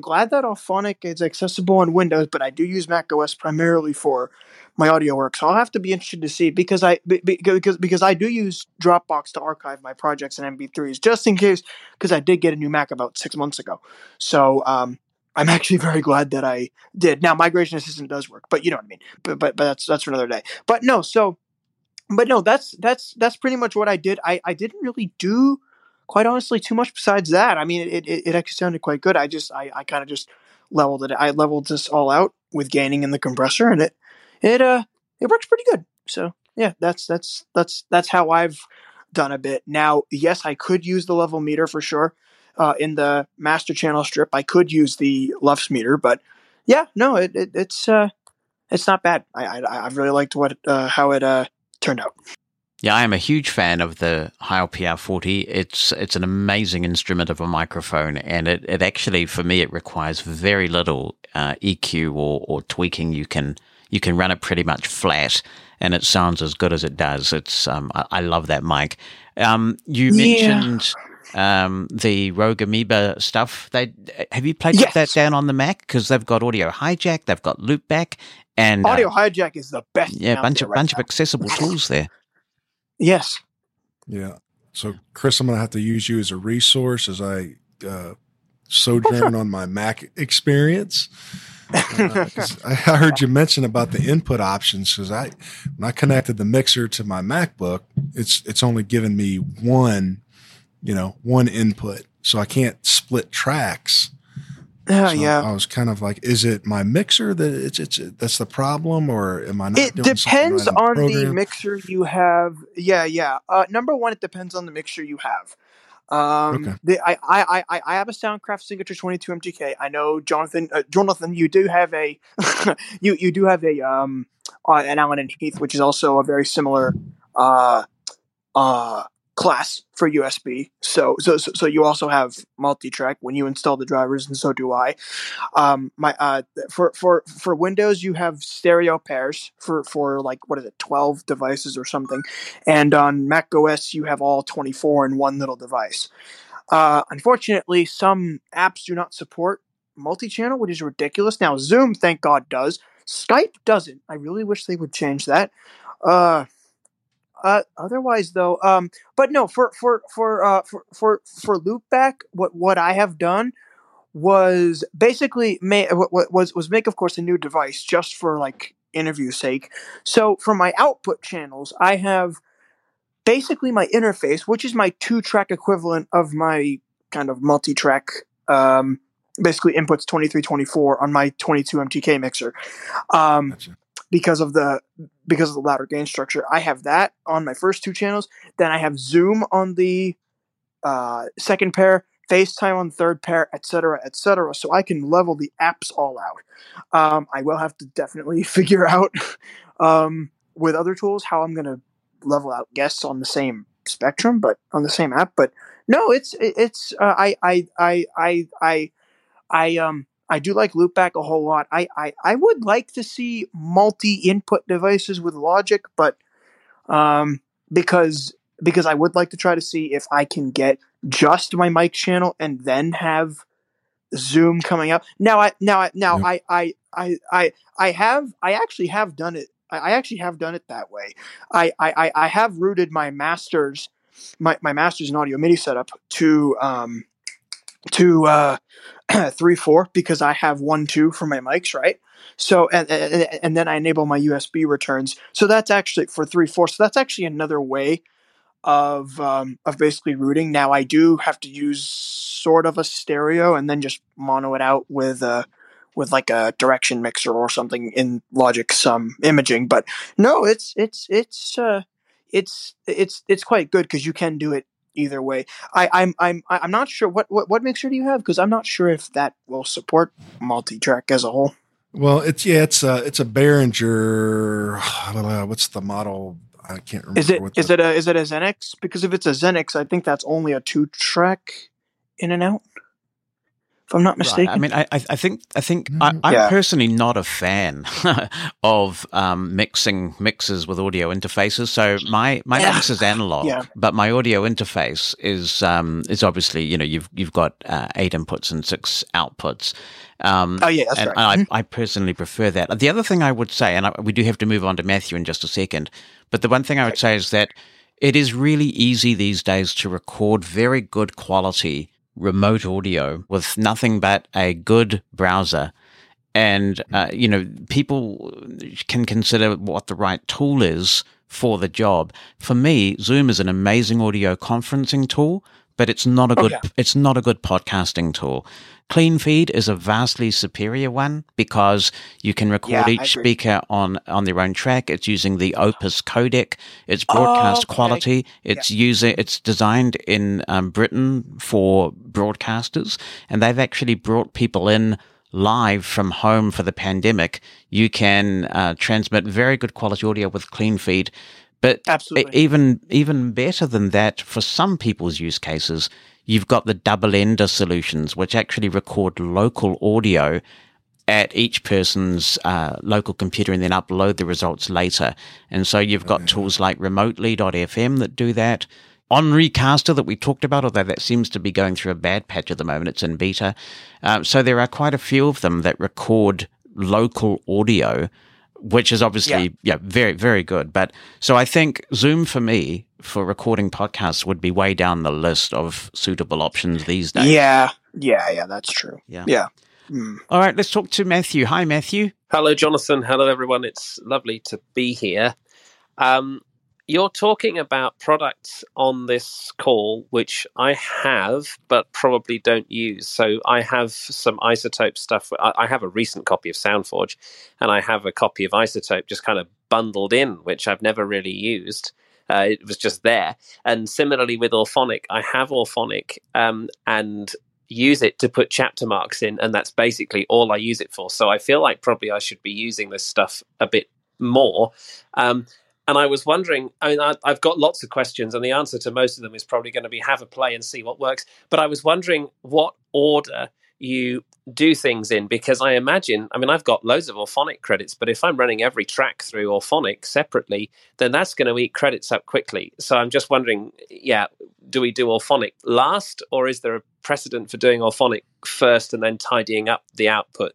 glad that Auphonic is accessible on Windows, but I do use macOS primarily for my audio work. So I'll have to be interested to see because I do use Dropbox to archive my projects and MP3s just in case, because I did get a new Mac about 6 months ago. So I'm actually very glad that I did. Now, migration assistant does work, but you know what I mean. But that's for another day. But no, so, but no, that's pretty much what I did. I didn't really do, quite honestly, too much besides that. I mean, it actually sounded quite good. I kind of just leveled it. I leveled this all out with gaining in the compressor, and it works pretty good. So yeah, that's how I've done a bit. Now, yes, I could use the level meter for sure. In the master channel strip, I could use the LUFS meter, but yeah, no, it's not bad. I really liked how it turned out. Yeah, I am a huge fan of the Heil PR40. It's an amazing instrument of a microphone, and it actually, for me, it requires very little EQ or tweaking. You can run it pretty much flat, and it sounds as good as it does. It's I love that mic. You mentioned the Rogue Amoeba stuff. Have you played that down on the Mac? Because they've got Audio Hijack, they've got Loopback, and Audio Hijack is the best. Yeah, bunch of accessible tools there. Yes. Yeah. So, Chris, I'm going to have to use you as a resource as I sojourn on my Mac experience. I heard you mention about the input options, because when I connected the mixer to my MacBook, it's only given me one input, so I can't split tracks. So yeah, I was kind of like, is it my mixer that that's the problem, or am I not? It doing depends right on the mixer you have. Yeah. Number one, it depends on the mixer you have. Okay. I have a Soundcraft Signature 22 MTK. I know Jonathan, you do have a an Allen and Heath, which is also a very similar class for USB. So you also have multi-track when you install the drivers, and so do I. For Windows, you have stereo pairs for like, what is it, 12 devices or something, and on Mac OS you have all 24 in one little device. Unfortunately, some apps do not support multi-channel, which is ridiculous. Now Zoom, thank God, does. Skype doesn't. I really wish they would change that. Otherwise, though, but no, for Loopback, what I have done was basically make, of course, a new device just for like interview sake. So for my output channels, I have basically my interface, which is my 2-track equivalent of my kind of multi-track, basically inputs 23, 24 on my 22 MTK mixer. Gotcha. Because of the louder gain structure, I have that on my first 2 channels. Then I have Zoom on the second pair, FaceTime on the third pair, etc. So I can level the apps all out. I will have to definitely figure out with other tools how I'm going to level out guests on the same spectrum, but on the same app. But no, I do like Loopback a whole lot. I would like to see multi-input devices with Logic, but because I would like to try to see if I can get just my mic channel and then have Zoom coming up. Now, I actually have done it. I actually have done it that way. I have routed my masters in audio MIDI setup to 3/4, because I have 1/2 for my mics, right? So and then I enable my USB returns. So that's actually for 3/4. So that's actually another way of basically routing. Now I do have to use sort of a stereo and then just mono it out with like a direction mixer or something in Logic, some imaging. But no, it's quite good because you can do it either way. I'm not sure what mixer do you have, because I'm not sure if that will support multi-track as a whole. Well, it's a Behringer. I don't know what's the model. I can't remember. Is it a Xenix? Because if it's a Xenix, I think that's only a 2-track in and out, if I'm not mistaken. Right. I mean, I think I'm personally not a fan of mixers with audio interfaces. So my mix is analog, but my audio interface is obviously, you've got 8 inputs and 6 outputs. That's right. I personally prefer that. The other thing I would say, and we do have to move on to Matthew in just a second, but the one thing I would say is that it is really easy these days to record very good quality remote audio with nothing but a good browser. And, you know, people can consider what the right tool is for the job. For me, Zoom is an amazing audio conferencing tool, but it's not a good it's not a good podcasting tool. Clean Feed is a vastly superior one because you can record each speaker on their own track. It's using the Opus codec. It's broadcast quality. It's using it's designed in Britain for broadcasters, and they've actually brought people in live from home for the pandemic. You can transmit very good quality audio with Clean Feed. But even better than that, for some people's use cases, you've got the double-ender solutions, which actually record local audio at each person's local computer and then upload the results later. And so you've got tools like remotely.fm that do that. OnRecaster that we talked about, although that seems to be going through a bad patch at the moment. It's in beta. So there are quite a few of them that record local audio, which is obviously very, very good. But so I think Zoom for me for recording podcasts would be way down the list of suitable options these days. Yeah, that's true. All right, let's talk to Matthew. Hi, Matthew. Hello, Jonathan. Hello, everyone. It's lovely to be here. You're talking about products on this call, which I have, but probably don't use. So I have some iZotope stuff. I have a recent copy of SoundForge, and I have a copy of iZotope just kind of bundled in, which I've never really used. It was just there. And similarly with Auphonic, I have Auphonic and use it to put chapter marks in, and that's basically all I use it for. So I feel like probably I should be using this stuff a bit more. And I was wondering, I mean, I've got lots of questions, and the answer to most of them is probably going to be have a play and see what works. But I was wondering what order you do things in, because I imagine, I mean, I've got loads of Auphonic credits, but if I'm running every track through Auphonic separately, then that's going to eat credits up quickly. So I'm just wondering, do we do Auphonic last, or is there a precedent for doing Auphonic first and then tidying up the output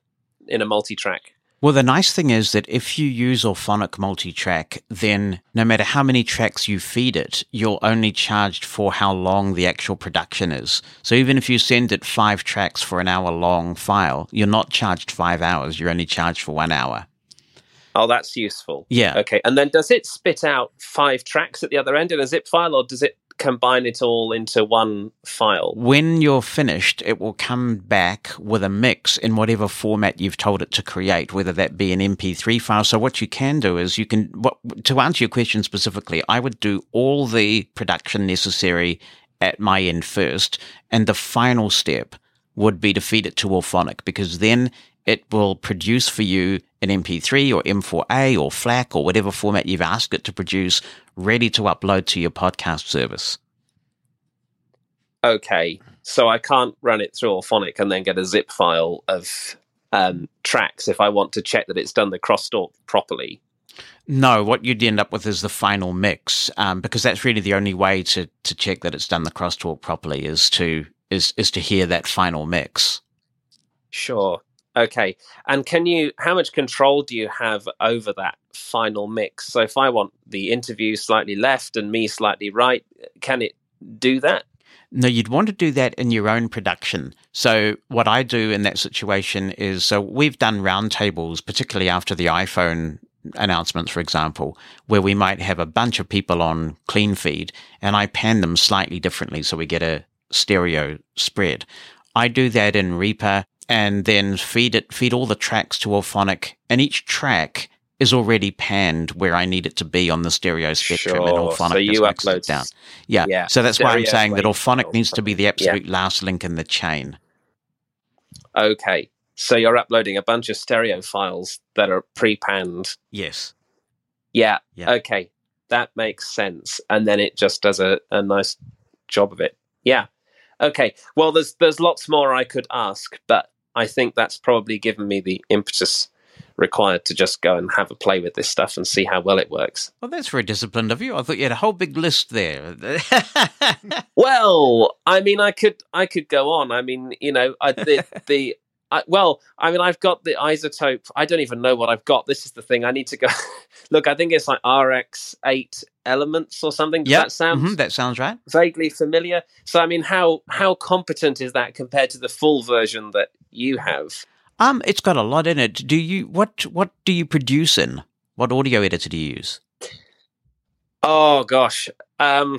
in a multi-track? Well, the nice thing is that if you use Auphonic multi-track, then no matter how many tracks you feed it, you're only charged for how long the actual production is. So even if you send it 5 tracks for an hour-long file, you're not charged 5 hours. You're only charged for 1 hour. Oh, that's useful. Yeah. Okay. And then does it spit out 5 tracks at the other end in a zip file, or does it combine it all into one file? When you're finished, it will come back with a mix in whatever format you've told it to create, whether that be an MP3 file. So what you can do is you can, to answer your question specifically, I would do all the production necessary at my end first, and the final step would be to feed it to Auphonic, because then it will produce for you an MP3 or M4A or FLAC or whatever format you've asked it to produce, ready to upload to your podcast service. Okay, so I can't run it through Auphonic and then get a zip file of tracks if I want to check that it's done the crosstalk properly. No, what you'd end up with is the final mix, because that's really the only way to check that it's done the crosstalk properly is to hear that final mix. Sure. Okay. And how much control do you have over that final mix? So if I want the interview slightly left and me slightly right, can it do that? No, you'd want to do that in your own production. So what I do in that situation is, so we've done roundtables, particularly after the iPhone announcements, for example, where we might have a bunch of people on Clean Feed, and I pan them slightly differently so we get a stereo spread. I do that in Reaper, and then feed all the tracks to Auphonic, and each track is already panned where I need it to be on the stereo spectrum, and Auphonic so just makes it down. Yeah, so that's why I'm saying that Auphonic needs to be the absolute last link in the chain. Okay, so you're uploading a bunch of stereo files that are pre-panned. Yes. Yeah, okay, that makes sense, and then it just does a nice job of it. Yeah, okay, well, there's lots more I could ask, but I think that's probably given me the impetus required to just go and have a play with this stuff and see how well it works. Well, that's very disciplined of you. I thought you had a whole big list there. Well, I mean, I could go on. I mean, you know, I've got the iZotope. I don't even know what I've got. This is the thing. I need to go. Look, I think it's like RX 8 elements or something. Does that sound? Mm-hmm, that sounds right. Vaguely familiar. So, I mean, how competent is that compared to the full version that you have? It's got a lot in it. Do you what do you produce in? What audio editor do you use? Oh gosh, I'm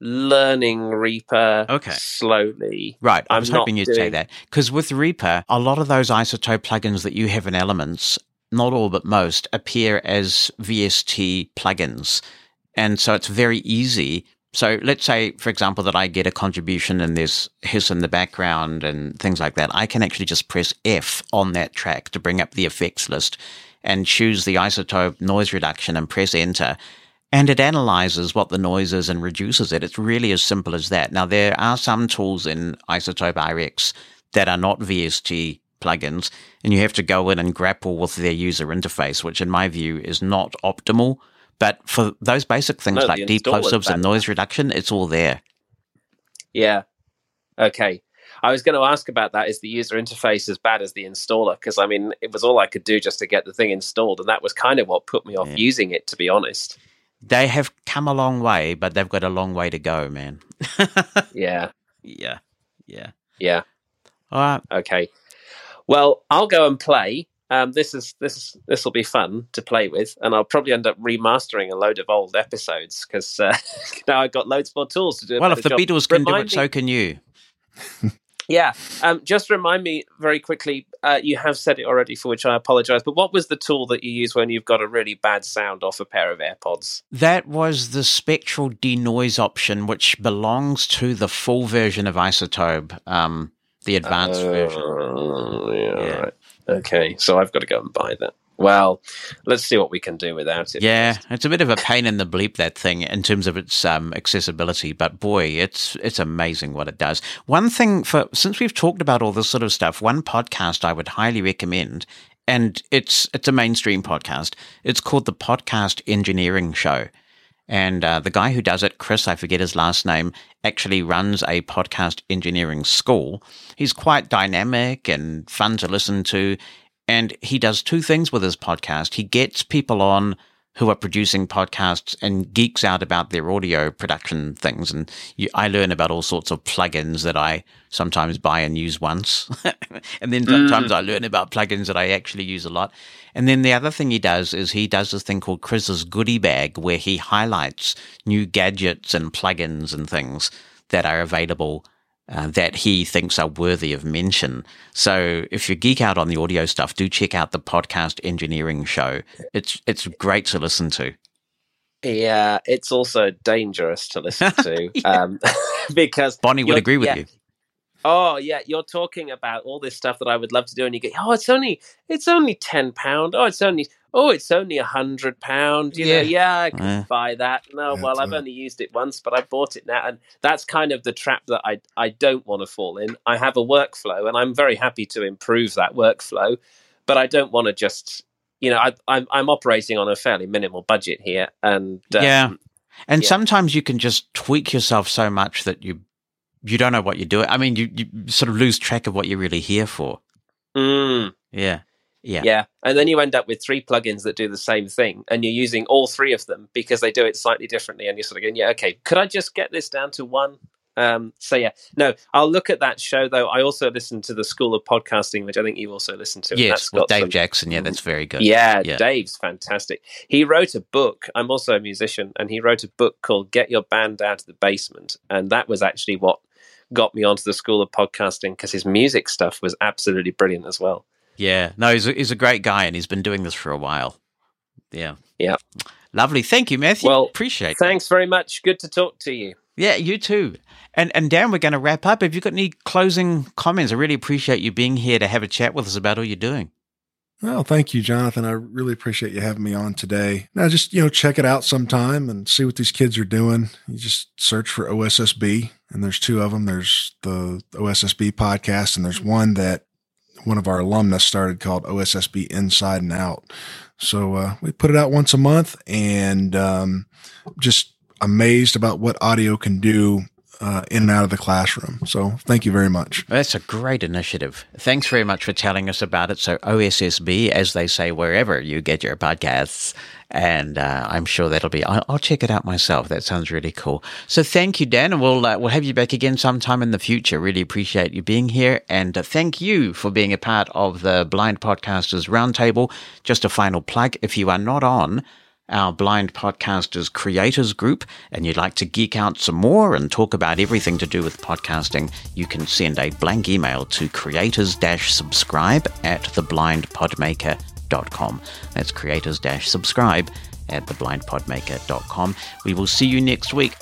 learning Reaper slowly. Right, I was hoping you'd say that, because with Reaper, a lot of those iZotope plugins that you have in Elements, not all but most, appear as VST plugins, and so it's very easy. So let's say, for example, that I get a contribution and there's hiss in the background and things like that. I can actually just press F on that track to bring up the effects list and choose the iZotope noise reduction and press enter. And it analyzes what the noise is and reduces it. It's really as simple as that. Now, there are some tools in iZotope RX that are not VST plugins, and you have to go in and grapple with their user interface, which in my view is not optimal. But for those basic things like declosives and noise reduction, it's all there. Yeah. Okay. I was going to ask about that. Is the user interface as bad as the installer? Because, I mean, it was all I could do just to get the thing installed, and that was kind of what put me off using it, to be honest. They have come a long way, but they've got a long way to go, man. Yeah. All right. Okay. Well, I'll go and play. This will be fun to play with, and I'll probably end up remastering a load of old episodes because now I've got loads more tools to do. Well, if the Beatles can do it, so can you. Yeah. Just remind me very quickly. You have said it already, for which I apologize. But what was the tool that you use when you've got a really bad sound off a pair of AirPods? That was the spectral denoise option, which belongs to the full version of iZotope, the advanced version. Yeah. Right. Okay, so I've got to go and buy that. Well, let's see what we can do without it. Yeah, it's a bit of a pain in the bleep, that thing, in terms of its accessibility. But boy, it's amazing what it does. One thing, since we've talked about all this sort of stuff, one podcast I would highly recommend, and it's a mainstream podcast. It's called The Podcast Engineering Show. And the guy who does it, Chris, I forget his last name, actually runs a podcast engineering school. He's quite dynamic and fun to listen to. And he does two things with his podcast. He gets people on who are producing podcasts and geeks out about their audio production things. And I learn about all sorts of plugins that I sometimes buy and use once. And then sometimes I learn about plugins that I actually use a lot. And then the other thing he does is he does this thing called Chris's Goodie Bag, where he highlights new gadgets and plugins and things that are available that he thinks are worthy of mention. So if you geek out on the audio stuff, do check out The Podcast Engineering Show. It's great to listen to. Yeah, it's also dangerous to listen to. Because Bonnie would agree with you. Oh yeah, you're talking about all this stuff that I would love to do, and you go, oh, it's only £10. Oh, it's only £100. I can buy that. No, I've only used it once, but I bought it now, and that's kind of the trap that I don't want to fall in. I have a workflow, and I'm very happy to improve that workflow, but I don't want to just, I'm operating on a fairly minimal budget here, and sometimes you can just tweak yourself so much that you don't know what you're doing. I mean, you sort of lose track of what you're really here for. Yeah. And then you end up with three plugins that do the same thing, and you're using all three of them because they do it slightly differently. And you're sort of going, could I just get this down to one? I'll look at that show, though. I also listened to The School of Podcasting, which I think you also listened to. Yes, with Dave Jackson. Yeah, that's very good. Yeah, Dave's fantastic. He wrote a book. I'm also a musician, and he wrote a book called Get Your Band Out of the Basement. And that was actually what got me onto The School of Podcasting, because his music stuff was absolutely brilliant as well. Yeah, no, he's a great guy, and he's been doing this for a while. Yeah. Lovely. Thank you, Matthew. Well, appreciate it. Thanks very much. Good to talk to you. Yeah, you too. And Dan, we're going to wrap up. Have you got any closing comments? I really appreciate you being here to have a chat with us about all you're doing. Well, thank you, Jonathan. I really appreciate you having me on today. Now, just, check it out sometime and see what these kids are doing. You just search for OSSB, and there's two of them. There's the OSSB podcast, and there's one that one of our alumnus started called OSSB Inside and Out. So we put it out once a month, and just amazed about what audio can do in and out of the classroom. So thank you very much. That's a great initiative. Thanks very much for telling us about it. So OSSB, as they say, wherever you get your podcasts, and I'm sure that'll be, I'll check it out myself. That sounds really cool. So thank you, Dan, and we'll have you back again sometime in the future. Really appreciate you being here, and thank you for being a part of the Blind Podcasters Roundtable. Just a final plug, if you are not on our Blind Podcasters Creators Group, and you'd like to geek out some more and talk about everything to do with podcasting, you can send a blank email to creators-subscribe@theblindpodmaker.com. That's creators-subscribe@theblindpodmaker.com. We will see you next week.